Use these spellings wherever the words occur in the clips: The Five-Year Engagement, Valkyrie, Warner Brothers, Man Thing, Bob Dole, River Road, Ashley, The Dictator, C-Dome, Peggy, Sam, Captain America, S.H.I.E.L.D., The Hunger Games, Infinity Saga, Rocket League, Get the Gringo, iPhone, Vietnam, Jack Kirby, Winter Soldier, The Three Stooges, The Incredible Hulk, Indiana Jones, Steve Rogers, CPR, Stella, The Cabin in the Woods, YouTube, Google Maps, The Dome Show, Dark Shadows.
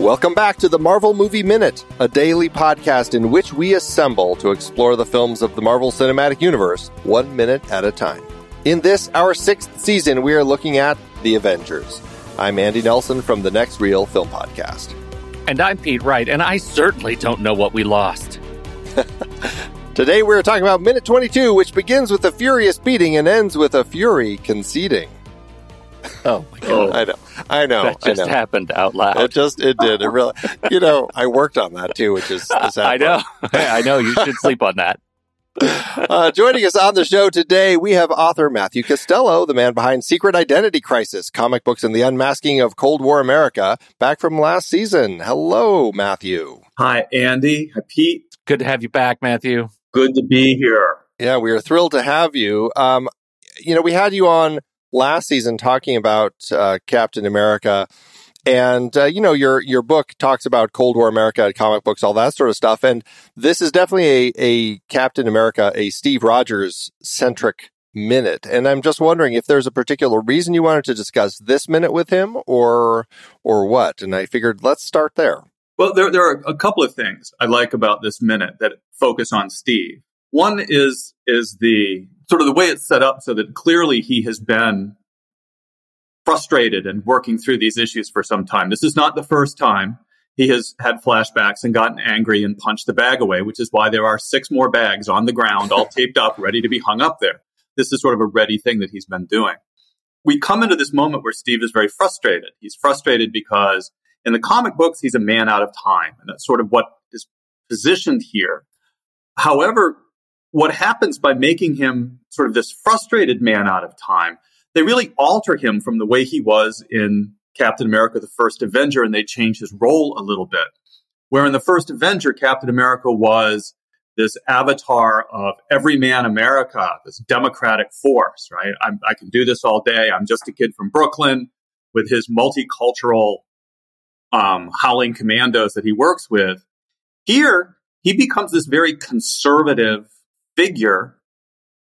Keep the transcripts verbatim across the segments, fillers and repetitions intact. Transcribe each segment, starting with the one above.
Welcome back to the Marvel Movie Minute, a daily podcast in which we assemble to explore the films of the Marvel Cinematic Universe one minute at a time. In this, our sixth season, we are looking at The Avengers. I'm Andy Nelson from the Next Reel Film Podcast. And I'm Pete Wright, and I certainly don't know what we lost. Today we're talking about Minute twenty-two, which begins with a furious beating and ends with a Fury conceding. Oh, my God. I know. I know. That just I know. happened out loud. It just, it did. It really, you know, I worked on that too, which is, is I know. I know. You should sleep on that. uh, joining us on the show today, we have author Matthew Costello, the man behind Secret Identity Crisis, comic books and the unmasking of Cold War America, back from last season. Hello, Matthew. Hi, Andy. Hi, Pete. Good to have you back, Matthew. Good to be here. Yeah, we are thrilled to have you. Um, you know, we had you on last season talking about uh, Captain America, and uh, you know, your your book talks about Cold War America, comic books, all that sort of stuff. And this is definitely a, a Captain America, a Steve Rogers centric minute. And I'm just wondering if there's a particular reason you wanted to discuss this minute with him, or or what. And I figured let's start there. Well, there there are a couple of things I like about this minute that focus on Steve. One is is the sort of the way it's set up so that clearly he has been frustrated and working through these issues for some time. This is not the first time he has had flashbacks and gotten angry and punched the bag away, which is why there are six more bags on the ground, all taped up, ready to be hung up there. This is sort of a ready thing that he's been doing. We come into this moment where Steve is very frustrated. He's frustrated because in the comic books, he's a man out of time, and that's sort of what is positioned here. However, what happens by making him sort of this frustrated man out of time, they really alter him from the way he was in Captain America, the First Avenger, and they change his role a little bit. Where in the First Avenger, Captain America was this avatar of everyman America, this democratic force, right? I'm, I can do this all day. I'm just a kid from Brooklyn with his multicultural um, howling commandos that he works with. Here, he becomes this very conservative figure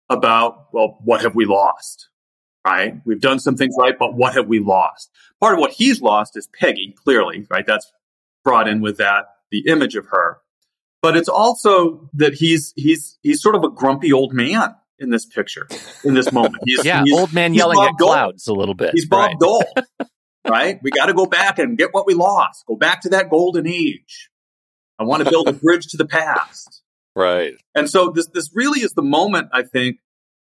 about, well, what have we lost, right? We've done some things right, but what have we lost? Part of what he's lost is Peggy, clearly, right? That's brought in with that, the image of her. But it's also that he's he's he's sort of a grumpy old man in this picture, in this moment. He's, yeah, he's, old man he's yelling Bob at Dole. Clouds a little bit. He's Bob right. Dole, right? We got to go back and get what we lost. Go back to that golden age. I want to build a bridge to the past. Right. And so this this really is the moment, I think,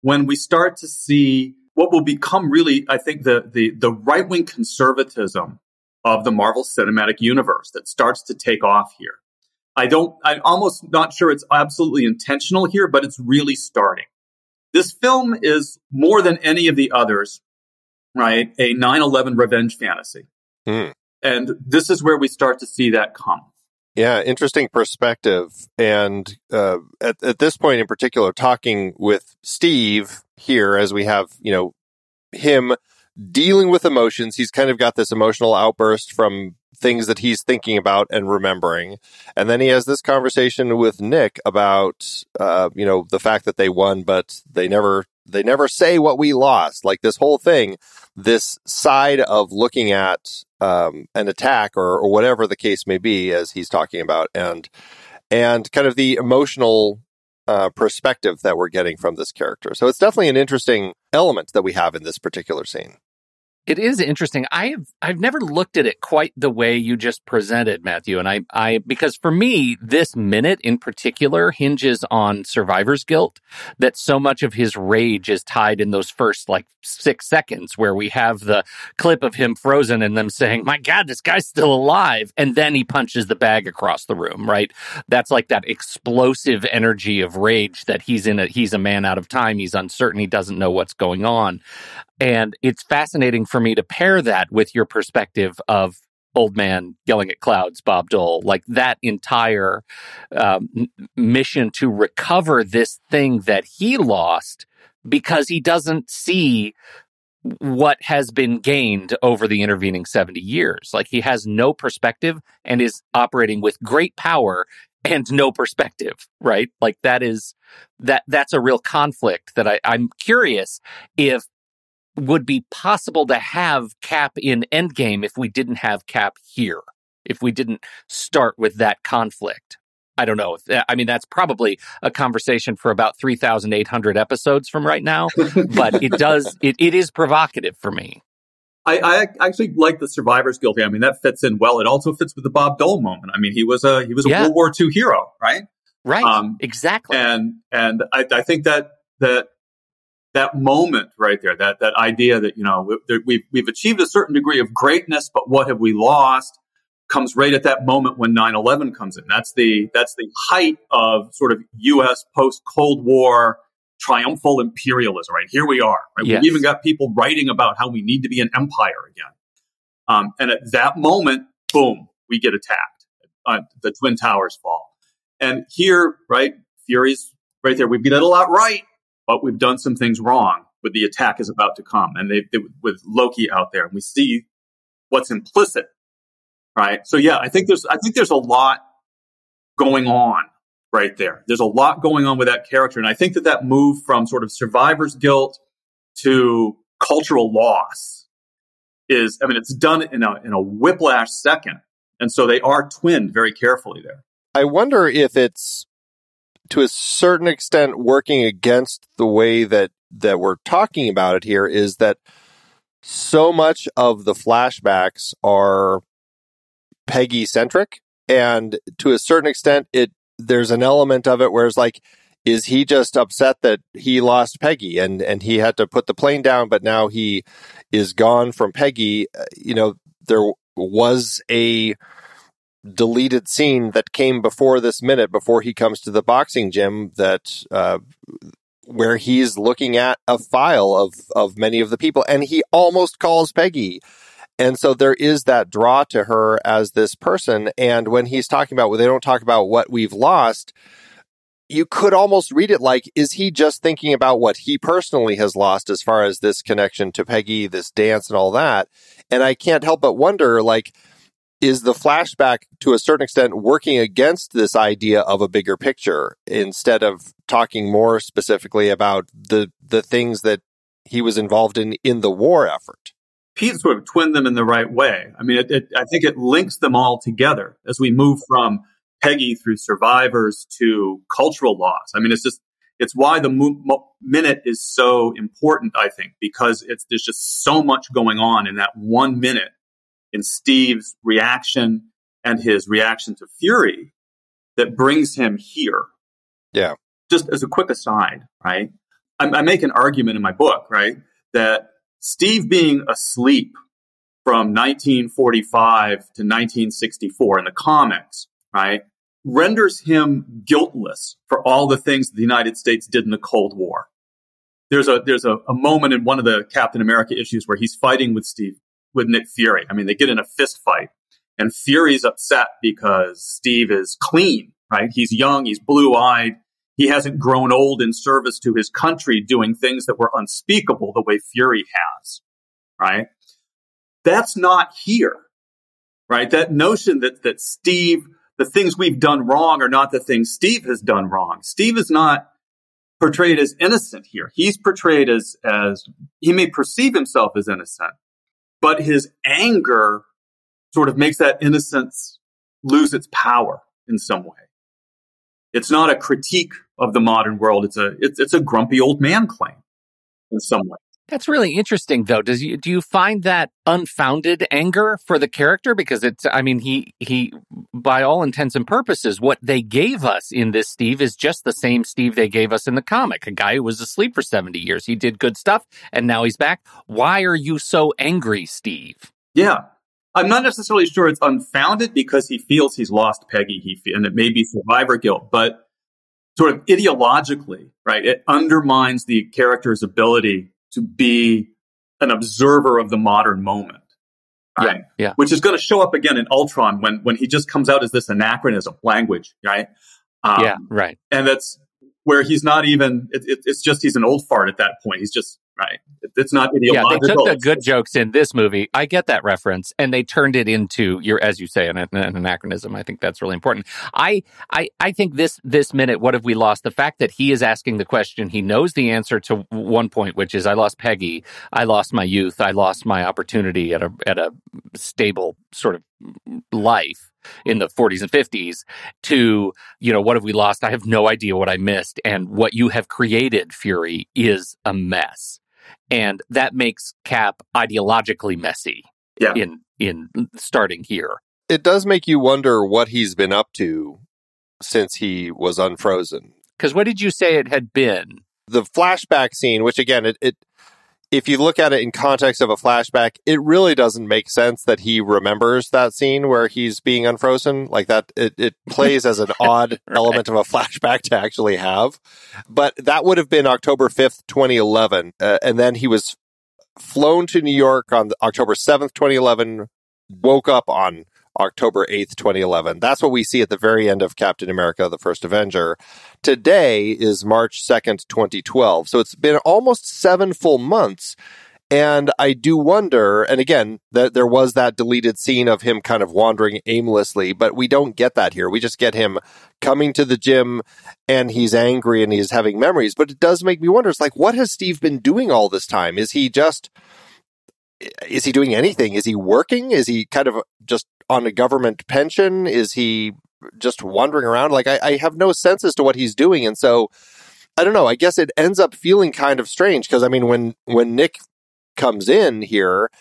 when we start to see what will become really, I think, the the, the right-wing conservatism of the Marvel Cinematic Universe that starts to take off here. I don't, I'm almost not sure it's absolutely intentional here, but it's really starting. This film is more than any of the others, right, a nine eleven revenge fantasy. Mm. And this is where we start to see that come. Yeah, interesting perspective. And uh, at, at this point in particular, talking with Steve here, as we have, you know, him dealing with emotions, he's kind of got this emotional outburst from things that he's thinking about and remembering. And then he has this conversation with Nick about, uh, you know, the fact that they won, but they never they never say what we lost. Like this whole thing, this side of looking at Um, an attack or, or whatever the case may be, as he's talking about, and and kind of the emotional uh, perspective that we're getting from this character. So it's definitely an interesting element that we have in this particular scene. It is interesting. I've I've never looked at it quite the way you just presented, Matthew. And I, I because for me, this minute in particular hinges on survivor's guilt, that so much of his rage is tied in those first like six seconds where we have the clip of him frozen and them saying, my God, this guy's still alive. And then he punches the bag across the room, right? That's like that explosive energy of rage that he's in. A, he's a man out of time. He's uncertain. He doesn't know what's going on. And it's fascinating for me to pair that with your perspective of old man yelling at clouds, Bob Dole, like that entire um, mission to recover this thing that he lost because he doesn't see what has been gained over the intervening seventy years. Like he has no perspective and is operating with great power and no perspective, right? Like that is that that's a real conflict that I, I'm curious if would be possible to have Cap in Endgame if we didn't have Cap here. if we didn't start with that conflict. I don't know. I mean, that's probably a conversation for about three thousand eight hundred episodes from right now, but it does, it, it is provocative for me. I, I actually like the Survivor's Guilt. I mean, that fits in well. It also fits with the Bob Dole moment. I mean, he was a, he was a yeah. World War Two hero, right? Right. Um, exactly. And, and I, I think that, that, that moment right there, that, that idea that, you know, we've, we've achieved a certain degree of greatness, but what have we lost? Comes right at that moment when nine eleven comes in. That's the that's the height of sort of U S post-Cold War triumphal imperialism, right? Here we are. Right? Yes. We've even got people writing about how we need to be an empire again. Um, and at that moment, boom, we get attacked. Uh, the Twin Towers fall. And here, right, Fury's right there. We've got a lot right, but we've done some things wrong. But the attack is about to come. And they, they with Loki out there, and we see what's implicit. Right. So, yeah, I think there's I think there's a lot going on right there. There's a lot going on with that character. And I think that that move from sort of survivor's guilt to cultural loss is, I mean, it's done in a in a whiplash second. And so they are twinned very carefully there. I wonder if it's, to a certain extent, working against the way that that we're talking about it here, is that so much of the flashbacks are Peggy-centric, and to a certain extent, it there's an element of it where it's like, is he just upset that he lost Peggy and, and he had to put the plane down, but now he is gone from Peggy? You know, there was a deleted scene that came before this minute, before he comes to the boxing gym, that uh, where he's looking at a file of, of many of the people, and he almost calls Peggy. And so there is that draw to her as this person. And when he's talking about, well, they don't talk about what we've lost, you could almost read it like, is he just thinking about what he personally has lost as far as this connection to Peggy, this dance and all that? And I can't help but wonder, like, is the flashback to a certain extent working against this idea of a bigger picture instead of talking more specifically about the, the things that he was involved in in the war effort? Pete sort of twinned them in the right way. I mean, it, it, I think it links them all together as we move from Peggy through survivors to cultural loss. I mean, it's just, it's why the mo- mo- minute is so important, I think, because it's there's just so much going on in that one minute in Steve's reaction and his reaction to Fury that brings him here. Yeah. Just as a quick aside, right? I, I make an argument in my book, right, that Steve being asleep from nineteen forty-five to nineteen sixty-four in the comics, right, renders him guiltless for all the things the United States did in the Cold War. There's a there's a, a moment in one of the Captain America issues where he's fighting with Steve, with Nick Fury. I mean, they get in a fist fight, and Fury's upset because Steve is clean, right? He's young, he's blue-eyed. He hasn't grown old in service to his country doing things that were unspeakable the way Fury has, right? That's not here, right? That notion that that Steve, the things we've done wrong are not the things Steve has done wrong. Steve is not portrayed as innocent here. He's portrayed as, as he may perceive himself as innocent, but his anger sort of makes that innocence lose its power in some way. It's not a critique of the modern world. It's a it's, it's a grumpy old man claim in some way. That's really interesting, though. Does you do you find that unfounded anger for the character? Because it's I mean he he by all intents and purposes, what they gave us in this Steve is just the same Steve they gave us in the comic. A guy who was asleep for seventy years. He did good stuff, and now he's back. Why are you so angry, Steve? Yeah. I'm not necessarily sure it's unfounded because he feels he's lost Peggy, he fe- and it may be survivor guilt, but sort of ideologically, right, it undermines the character's ability to be an observer of the modern moment, right? Yeah, yeah. Which is going to show up again in Ultron when when he just comes out as this anachronism language, right? Um, yeah, right. And that's where he's not even, it, it, it's just he's an old fart at that point. He's just... Right. It's not ideological. Yeah, they took the good jokes in this movie. I get that reference. And they turned it into, your, as you say, an, an anachronism. I think that's really important. I, I I think this this minute, what have we lost? The fact that he is asking the question, he knows the answer to one point, which is, I lost Peggy. I lost my youth. I lost my opportunity at a at a stable sort of life in the forties and fifties to, you know, what have we lost? I have no idea what I missed. And what you have created, Fury, is a mess. And that makes Cap ideologically messy yeah. in in starting here. It does make you wonder what he's been up to since he was unfrozen. Because what did you say it had been? The flashback scene, which again, it, it if you look at it in context of a flashback, it really doesn't make sense that he remembers that scene where he's being unfrozen. Like that, it, it plays as an odd right. element of a flashback to actually have. But that would have been October fifth, twenty eleven. Uh, and then he was flown to New York on October seventh, twenty eleven, woke up on October eighth, twenty eleven. That's what we see at the very end of Captain America, the First Avenger. Today is March second, twenty twelve. So it's been almost seven full months. And I do wonder, and again, that there was that deleted scene of him kind of wandering aimlessly, but we don't get that here. We just get him coming to the gym and he's angry and he's having memories. But it does make me wonder, it's like, what has Steve been doing all this time? Is he just... Is he doing anything? Is he working? Is he kind of just on a government pension? Is he just wandering around? Like, I, I have no sense as to what he's doing. And so, I don't know. I guess it ends up feeling kind of strange because, I mean, when, when Nick comes in here,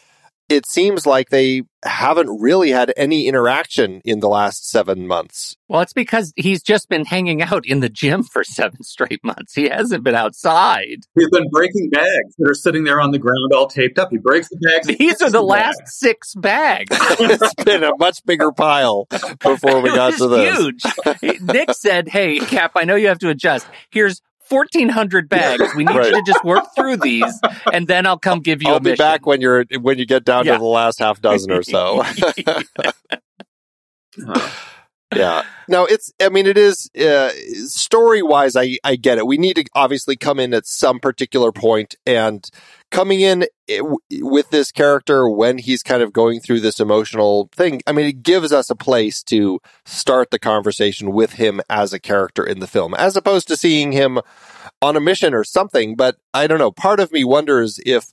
it seems like they haven't really had any interaction in the last seven months. Well, it's because he's just been hanging out in the gym for seven straight months. He hasn't been outside. He's been breaking bags that are sitting there on the ground all taped up. He breaks the bags. These are the, the last bag. six bags. It's been a much bigger pile before we got to this. Huge. Nick said, hey, Cap, I know you have to adjust. Here's fourteen hundred bags. We need right. you to just work through these, and then I'll come give you I'll a mission. I'll be back when, you're, when you get down yeah. to the last half dozen or so. yeah. No, it's, I mean, it is, uh, story-wise, I, I get it. We need to obviously come in at some particular point, and coming in it, with this character when he's kind of going through this emotional thing, I mean, it gives us a place to start the conversation with him as a character in the film, as opposed to seeing him on a mission or something. But I don't know, part of me wonders if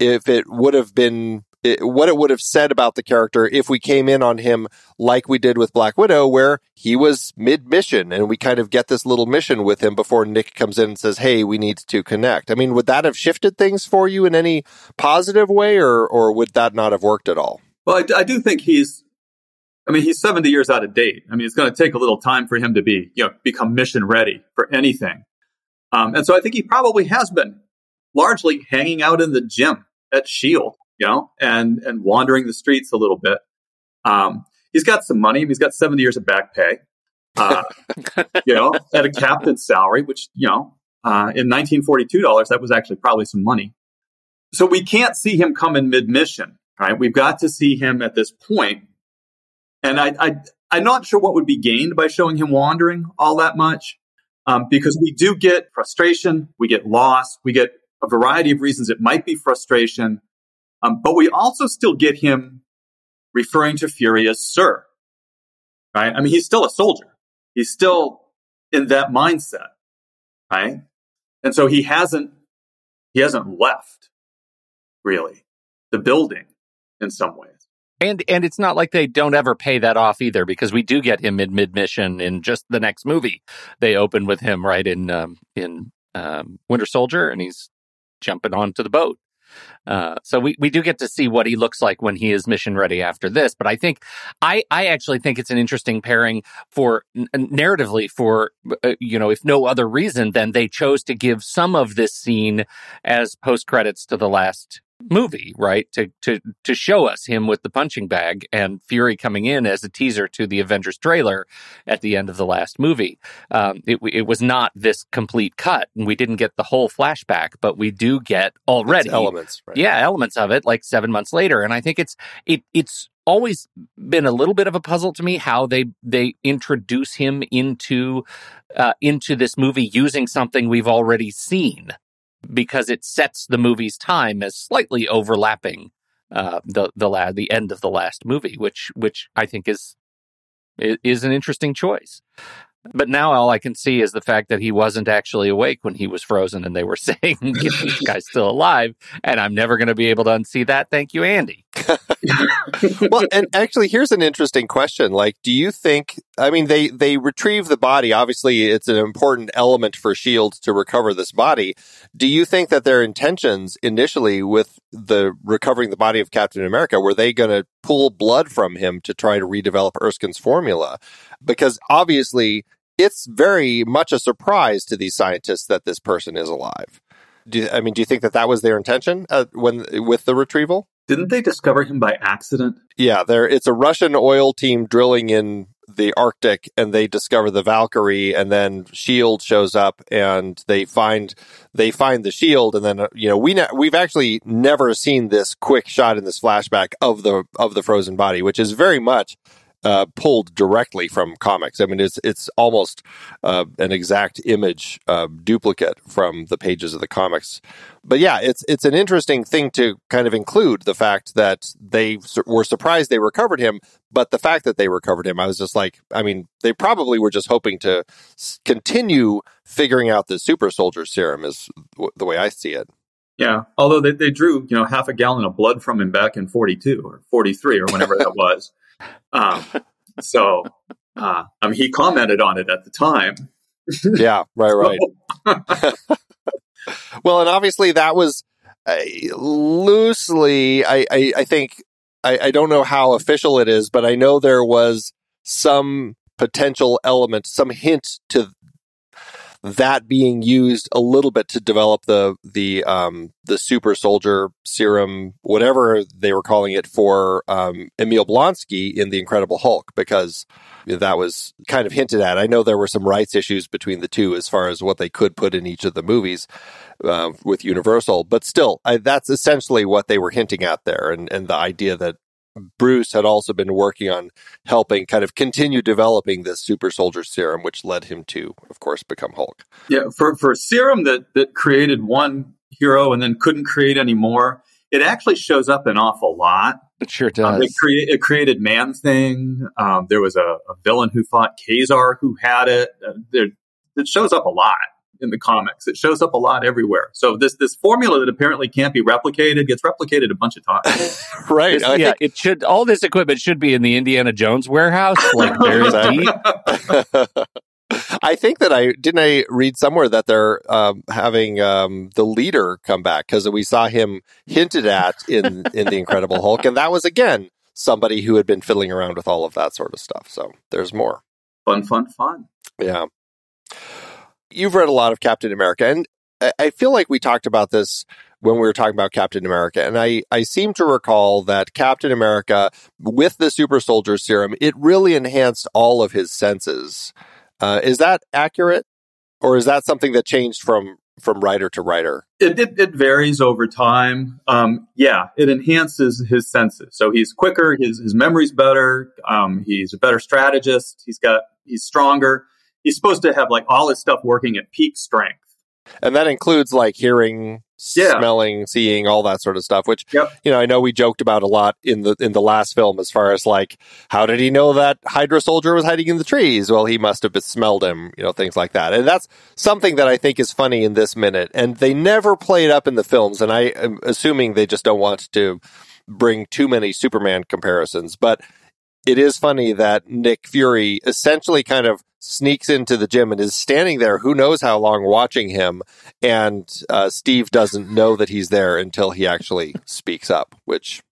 if it would have been... It, what it would have said about the character if we came in on him like we did with Black Widow, where he was mid-mission and we kind of get this little mission with him before Nick comes in and says, hey, we need to connect. I mean, would that have shifted things for you in any positive way, or or would that not have worked at all? Well, I, I do think he's, I mean, he's seventy years out of date. I mean, it's going to take a little time for him to be, you know, become mission ready for anything. Um, and so I think he probably has been largely hanging out in the gym at S H I E L D, you know, and, and wandering the streets a little bit. Um, he's got some money. He's got seventy years of back pay, uh, you know, at a captain's salary, which, you know, uh, in nineteen forty-two dollars, that was actually probably some money. So we can't see him come in mid-mission, right? We've got to see him at this point. And I, I, I'm not sure what would be gained by showing him wandering all that much, um, because we do get frustration. We get loss. We get a variety of reasons. It might be frustration. Um, but we also still get him referring to Fury as sir, right? I mean, he's still a soldier. He's still in that mindset, right? And so he hasn't he hasn't left, really, the building in some ways. And and it's not like they don't ever pay that off either, because we do get him in mid-mission in just the next movie. They open with him right in, um, in um, Winter Soldier, and he's jumping onto the boat. Uh, so we, we do get to see what he looks like when he is mission ready after this. But I think I, I actually think it's an interesting pairing for n- narratively for, uh, you know, if no other reason than they chose to give some of this scene as post credits to the last movie, right? To, to, to show us him with the punching bag and Fury coming in as a teaser to the Avengers trailer at the end of the last movie. Um, it, it was not this complete cut, and we didn't get the whole flashback, but we do get already it's elements, right? yeah, elements of it, like seven months later. And I think it's it it's always been a little bit of a puzzle to me how they they introduce him into uh, into this movie using something we've already seen, because it sets the movie's time as slightly overlapping uh, the the la- the end of the last movie, which which I think is is an interesting choice. But now all I can see is the fact that he wasn't actually awake when he was frozen, and they were saying, "This guy's still alive," and I'm never going to be able to unsee that. Thank you, Andy. Well, and actually, here's an interesting question. Like, do you think, I mean, they, they retrieve the body. Obviously, it's an important element for S H I E L D to recover this body. Do you think that their intentions initially with the recovering the body of Captain America, were they going to pull blood from him to try to redevelop Erskine's formula? Because obviously, it's very much a surprise to these scientists that this person is alive. Do, I mean, do you think that that was their intention uh, when with the retrieval? Didn't they discover him by accident? Yeah, there. It's a Russian oil team drilling in the Arctic, and they discover the Valkyrie, and then S H I E L D shows up, and they find they find the S H I E L D, and then uh, you know we ne- we've actually never seen this quick shot in this flashback of the of the frozen body, which is very much uh, pulled directly from comics. I mean, it's it's almost uh, an exact image uh, duplicate from the pages of the comics. But yeah, it's it's an interesting thing to kind of include the fact that they su- were surprised they recovered him, but the fact that they recovered him, I was just like, I mean, they probably were just hoping to s- continue figuring out the super soldier serum is w- the way I see it. Yeah, although they, they drew, you know, half a gallon of blood from him back in forty-two or forty-three or whenever that was. Um, so, uh, I mean, he commented on it at the time. Yeah, right, right. Well, and obviously that was uh, loosely, I, I, I think, I, I don't know how official it is, but I know there was some potential element, some hint to that being used a little bit to develop the the um, the super soldier serum, whatever they were calling it, for um, Emil Blonsky in The Incredible Hulk, because that was kind of hinted at. I know there were some rights issues between the two as far as what they could put in each of the movies uh, with Universal, but still, I, that's essentially what they were hinting at there, and, and the idea that Bruce had also been working on helping kind of continue developing this super soldier serum, which led him to, of course, become Hulk. Yeah, for, for a serum that, that created one hero and then couldn't create any more, it actually shows up an awful lot. It sure does. Um, it, crea- it created Man Thing. Um, there was a, a villain who fought Kazar who had it. Uh, there, it shows up a lot in the comics. It shows up a lot everywhere. So this this formula that apparently can't be replicated gets replicated a bunch of times. Right. This, yeah, think... it should. All this equipment should be in the Indiana Jones warehouse. Like, there's that. I think that I didn't I read somewhere that they're um, having um, the Leader come back because we saw him hinted at in in The Incredible Hulk, and that was again somebody who had been fiddling around with all of that sort of stuff. So there's more. Fun, fun, fun. Yeah. You've read a lot of Captain America, and I feel like we talked about this when we were talking about Captain America, and I, I seem to recall that Captain America, with the super soldier serum, it really enhanced all of his senses. Uh, is that accurate, or is that something that changed from, from writer to writer? It, it, it varies over time. Um, yeah, it enhances his senses. So he's quicker, his, his memory's better, um, he's a better strategist, he's got he's stronger. He's supposed to have like all his stuff working at peak strength. And that includes like hearing, yeah. smelling, seeing, all that sort of stuff, which, yep. you know, I know we joked about a lot in the in the last film as far as like, how did he know that Hydra soldier was hiding in the trees? Well, he must have smelled him, you know, things like that. And that's something that I think is funny in this minute. And they never play it up in the films. And I am assuming they just don't want to bring too many Superman comparisons. But it is funny that Nick Fury essentially kind of sneaks into the gym and is standing there who knows how long watching him, and uh, Steve doesn't know that he's there until he actually speaks up, which...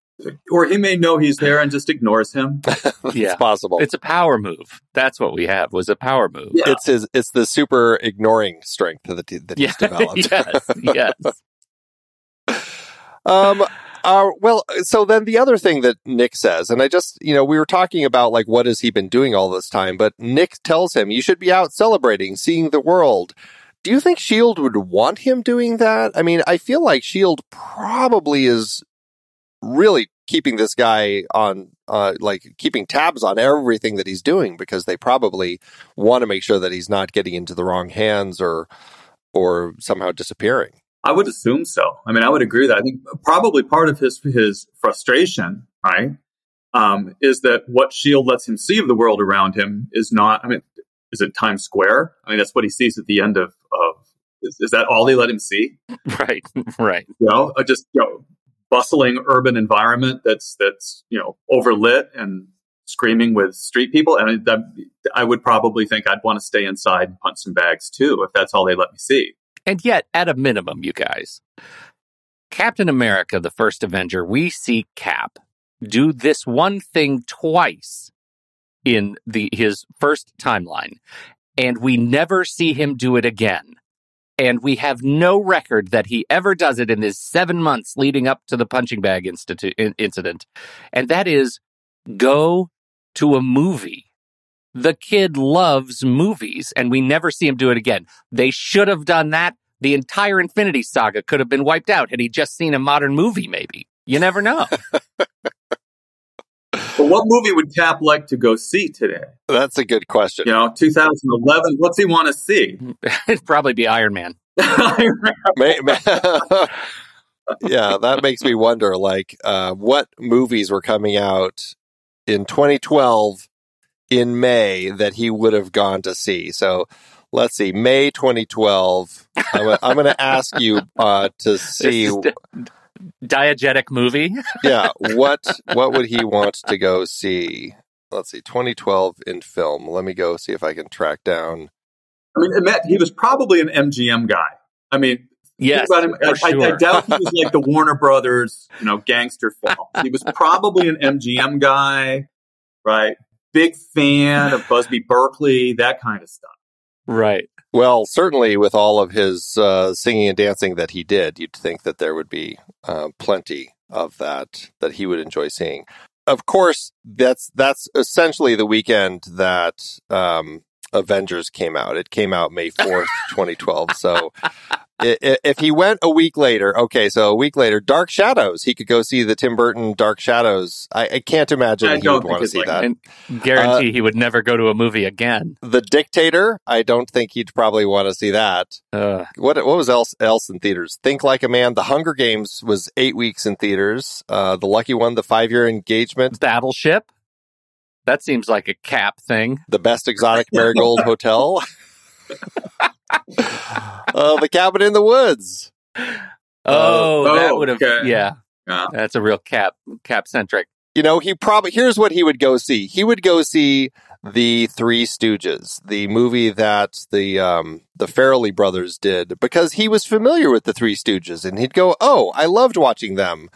Or he may know he's there and just ignores him. Yeah. It's possible. It's a power move. That's what we have, was a power move. Yeah. It's his. It's the super ignoring strength that, that he's yeah. developed. Yes, yes. um... Uh, well, so then the other thing that Nick says, and I just, you know, we were talking about like, what has he been doing all this time? But Nick tells him, you should be out celebrating, seeing the world. Do you think S H I E L D would want him doing that? I mean, I feel like S H I E L D probably is really keeping this guy on, uh, like keeping tabs on everything that he's doing, because they probably want to make sure that he's not getting into the wrong hands or, or somehow disappearing. I would assume so. I mean, I would agree with that. I think probably part of his his frustration, right, um, is that what S H I E L D lets him see of the world around him is not, I mean, is it Times Square? I mean, that's what he sees at the end of, of is, is that all they let him see? Right, right. You know, just, you know, bustling urban environment that's that's you know overlit and screaming with street people, and I, I would probably think I'd want to stay inside and punch some bags too if that's all they let me see. And yet, at a minimum, you guys, Captain America, the first Avenger, we see Cap do this one thing twice in the his first timeline, and we never see him do it again. And we have no record that he ever does it in his seven months leading up to the punching bag institu- incident. And that is go to a movie. The kid loves movies, and we never see him do it again. They should have done that. The entire Infinity Saga could have been wiped out had he just seen a modern movie, maybe. You never know. But what movie would Cap like to go see today? That's a good question. You know, two thousand eleven, what's he want to see? It'd probably be Iron Man. Iron Man. Yeah, that makes me wonder, like, uh, what movies were coming out in twenty twelve in May that he would have gone to see? So, let's see, May twenty twelve, I'm, I'm going to ask you uh, to see... diegetic movie. Yeah, what what would he want to go see? Let's see, twenty twelve in film. Let me go see if I can track down. I mean, Matt, he was probably an M G M guy. I mean, yes, about him, I, sure. I, I doubt he was like the Warner Brothers, you know, gangster film. He was probably an M G M guy, right? Big fan of Busby Berkeley, that kind of stuff. Right. Well, certainly with all of his uh, singing and dancing that he did, you'd think that there would be uh, plenty of that that he would enjoy seeing. Of course, that's that's essentially the weekend that um, Avengers came out. It came out May fourth, twenty twelve. So if, if he went a week later, okay, so a week later, Dark Shadows, he could go see the Tim Burton Dark Shadows. I, I can't imagine I he would want to see like that. And guarantee uh, he would never go to a movie again. The Dictator, I don't think he'd probably want to see that. Uh, what what was else else in theaters? Think Like a Man. The Hunger Games was eight weeks in theaters. Uh, the Lucky One, the Five-Year Engagement. Battleship. That seems like a Cap thing. The Best Exotic Marigold Hotel. uh, the Cabin in the Woods. Oh, oh that would have, okay. yeah, yeah. That's a real cap, cap-centric. You know, he probably, here's what he would go see. He would go see The Three Stooges, the movie that the um, the Farrelly brothers did, because he was familiar with The Three Stooges, and he'd go, oh, I loved watching them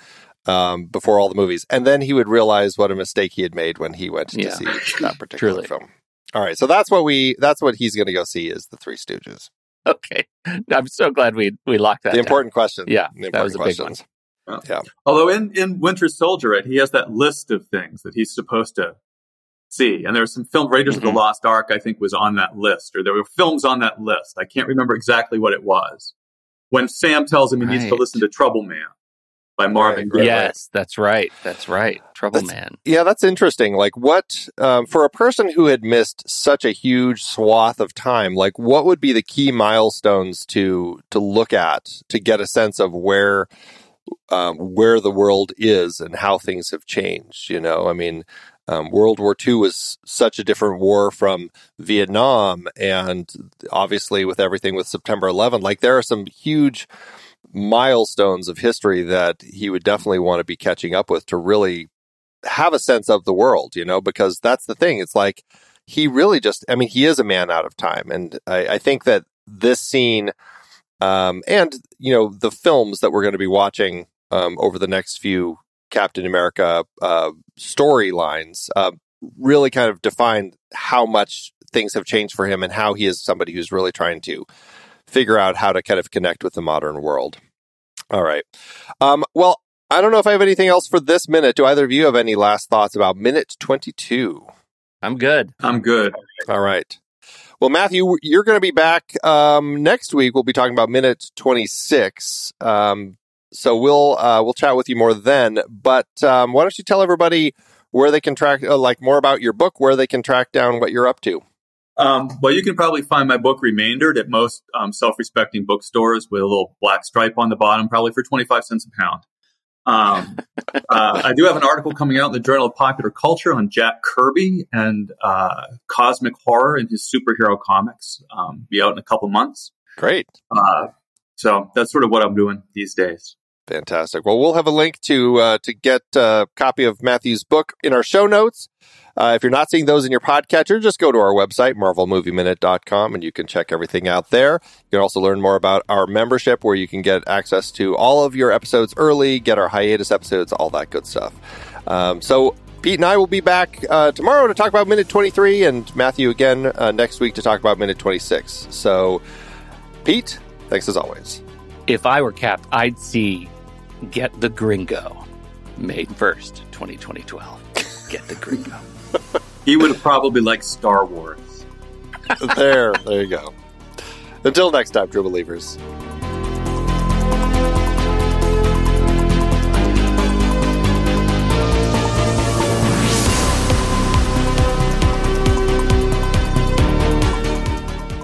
um, before all the movies. And then he would realize what a mistake he had made when he went yeah. to see that particular Truly. film. All right, so that's what we—that's what he's going to go see is the Three Stooges. Okay, I'm so glad we we locked that. The important down. question, yeah, the important that was a questions. big one. Yeah. Although in, in Winter Soldier, right, he has that list of things that he's supposed to see, and there was some film Raiders mm-hmm. of the Lost Ark, I think, was on that list, or there were films on that list. I can't remember exactly what it was. When Sam tells him he right. needs to listen to Trouble Man. By Marvin Gray. Yes, that's right. That's right. Trouble that's, Man. Yeah, that's interesting. Like, what, um, for a person who had missed such a huge swath of time, like, what would be the key milestones to to look at to get a sense of where um, where the world is and how things have changed? You know, I mean, um, World War Two was such a different war from Vietnam, and obviously with everything with September eleventh, like, there are some huge milestones of history that he would definitely want to be catching up with to really have a sense of the world, you know, because that's the thing. It's like he really just, I mean, he is a man out of time. And I, I think that this scene um, and, you know, the films that we're going to be watching um, over the next few Captain America uh, storylines uh, really kind of define how much things have changed for him and how he is somebody who's really trying to figure out how to kind of connect with the modern world. All right. Um, well, I don't know if I have anything else for this minute. Do either of you have any last thoughts about minute twenty-two? I'm good. I'm good. All right. Well, Matthew, you're going to be back um, next week. We'll be talking about minute twenty-six. Um, so we'll uh, we'll chat with you more then. But um, why don't you tell everybody where they can track, uh, like more about your book, where they can track down what you're up to. Um, well, you can probably find my book remaindered at most um, self-respecting bookstores with a little black stripe on the bottom, probably for twenty-five cents a pound. Um, uh, I do have an article coming out in the Journal of Popular Culture on Jack Kirby and uh, cosmic horror in his superhero comics. Um, be out in a couple months. Great. Uh, so that's sort of what I'm doing these days. Fantastic. Well, we'll have a link to uh, to get a copy of Matthew's book in our show notes. Uh, if you're not seeing those in your podcatcher, just go to our website, marvel movie minute dot com, and you can check everything out there. You can also learn more about our membership, where you can get access to all of your episodes early, get our hiatus episodes, all that good stuff. Um, so Pete and I will be back uh, tomorrow to talk about minute twenty-three, and Matthew again uh, next week to talk about minute twenty-six. So, Pete, thanks as always. If I were Cap, I'd see Get the Gringo, May first, twenty twelve. Get the Gringo. He would have probably liked Star Wars. There, there you go. Until next time, true believers.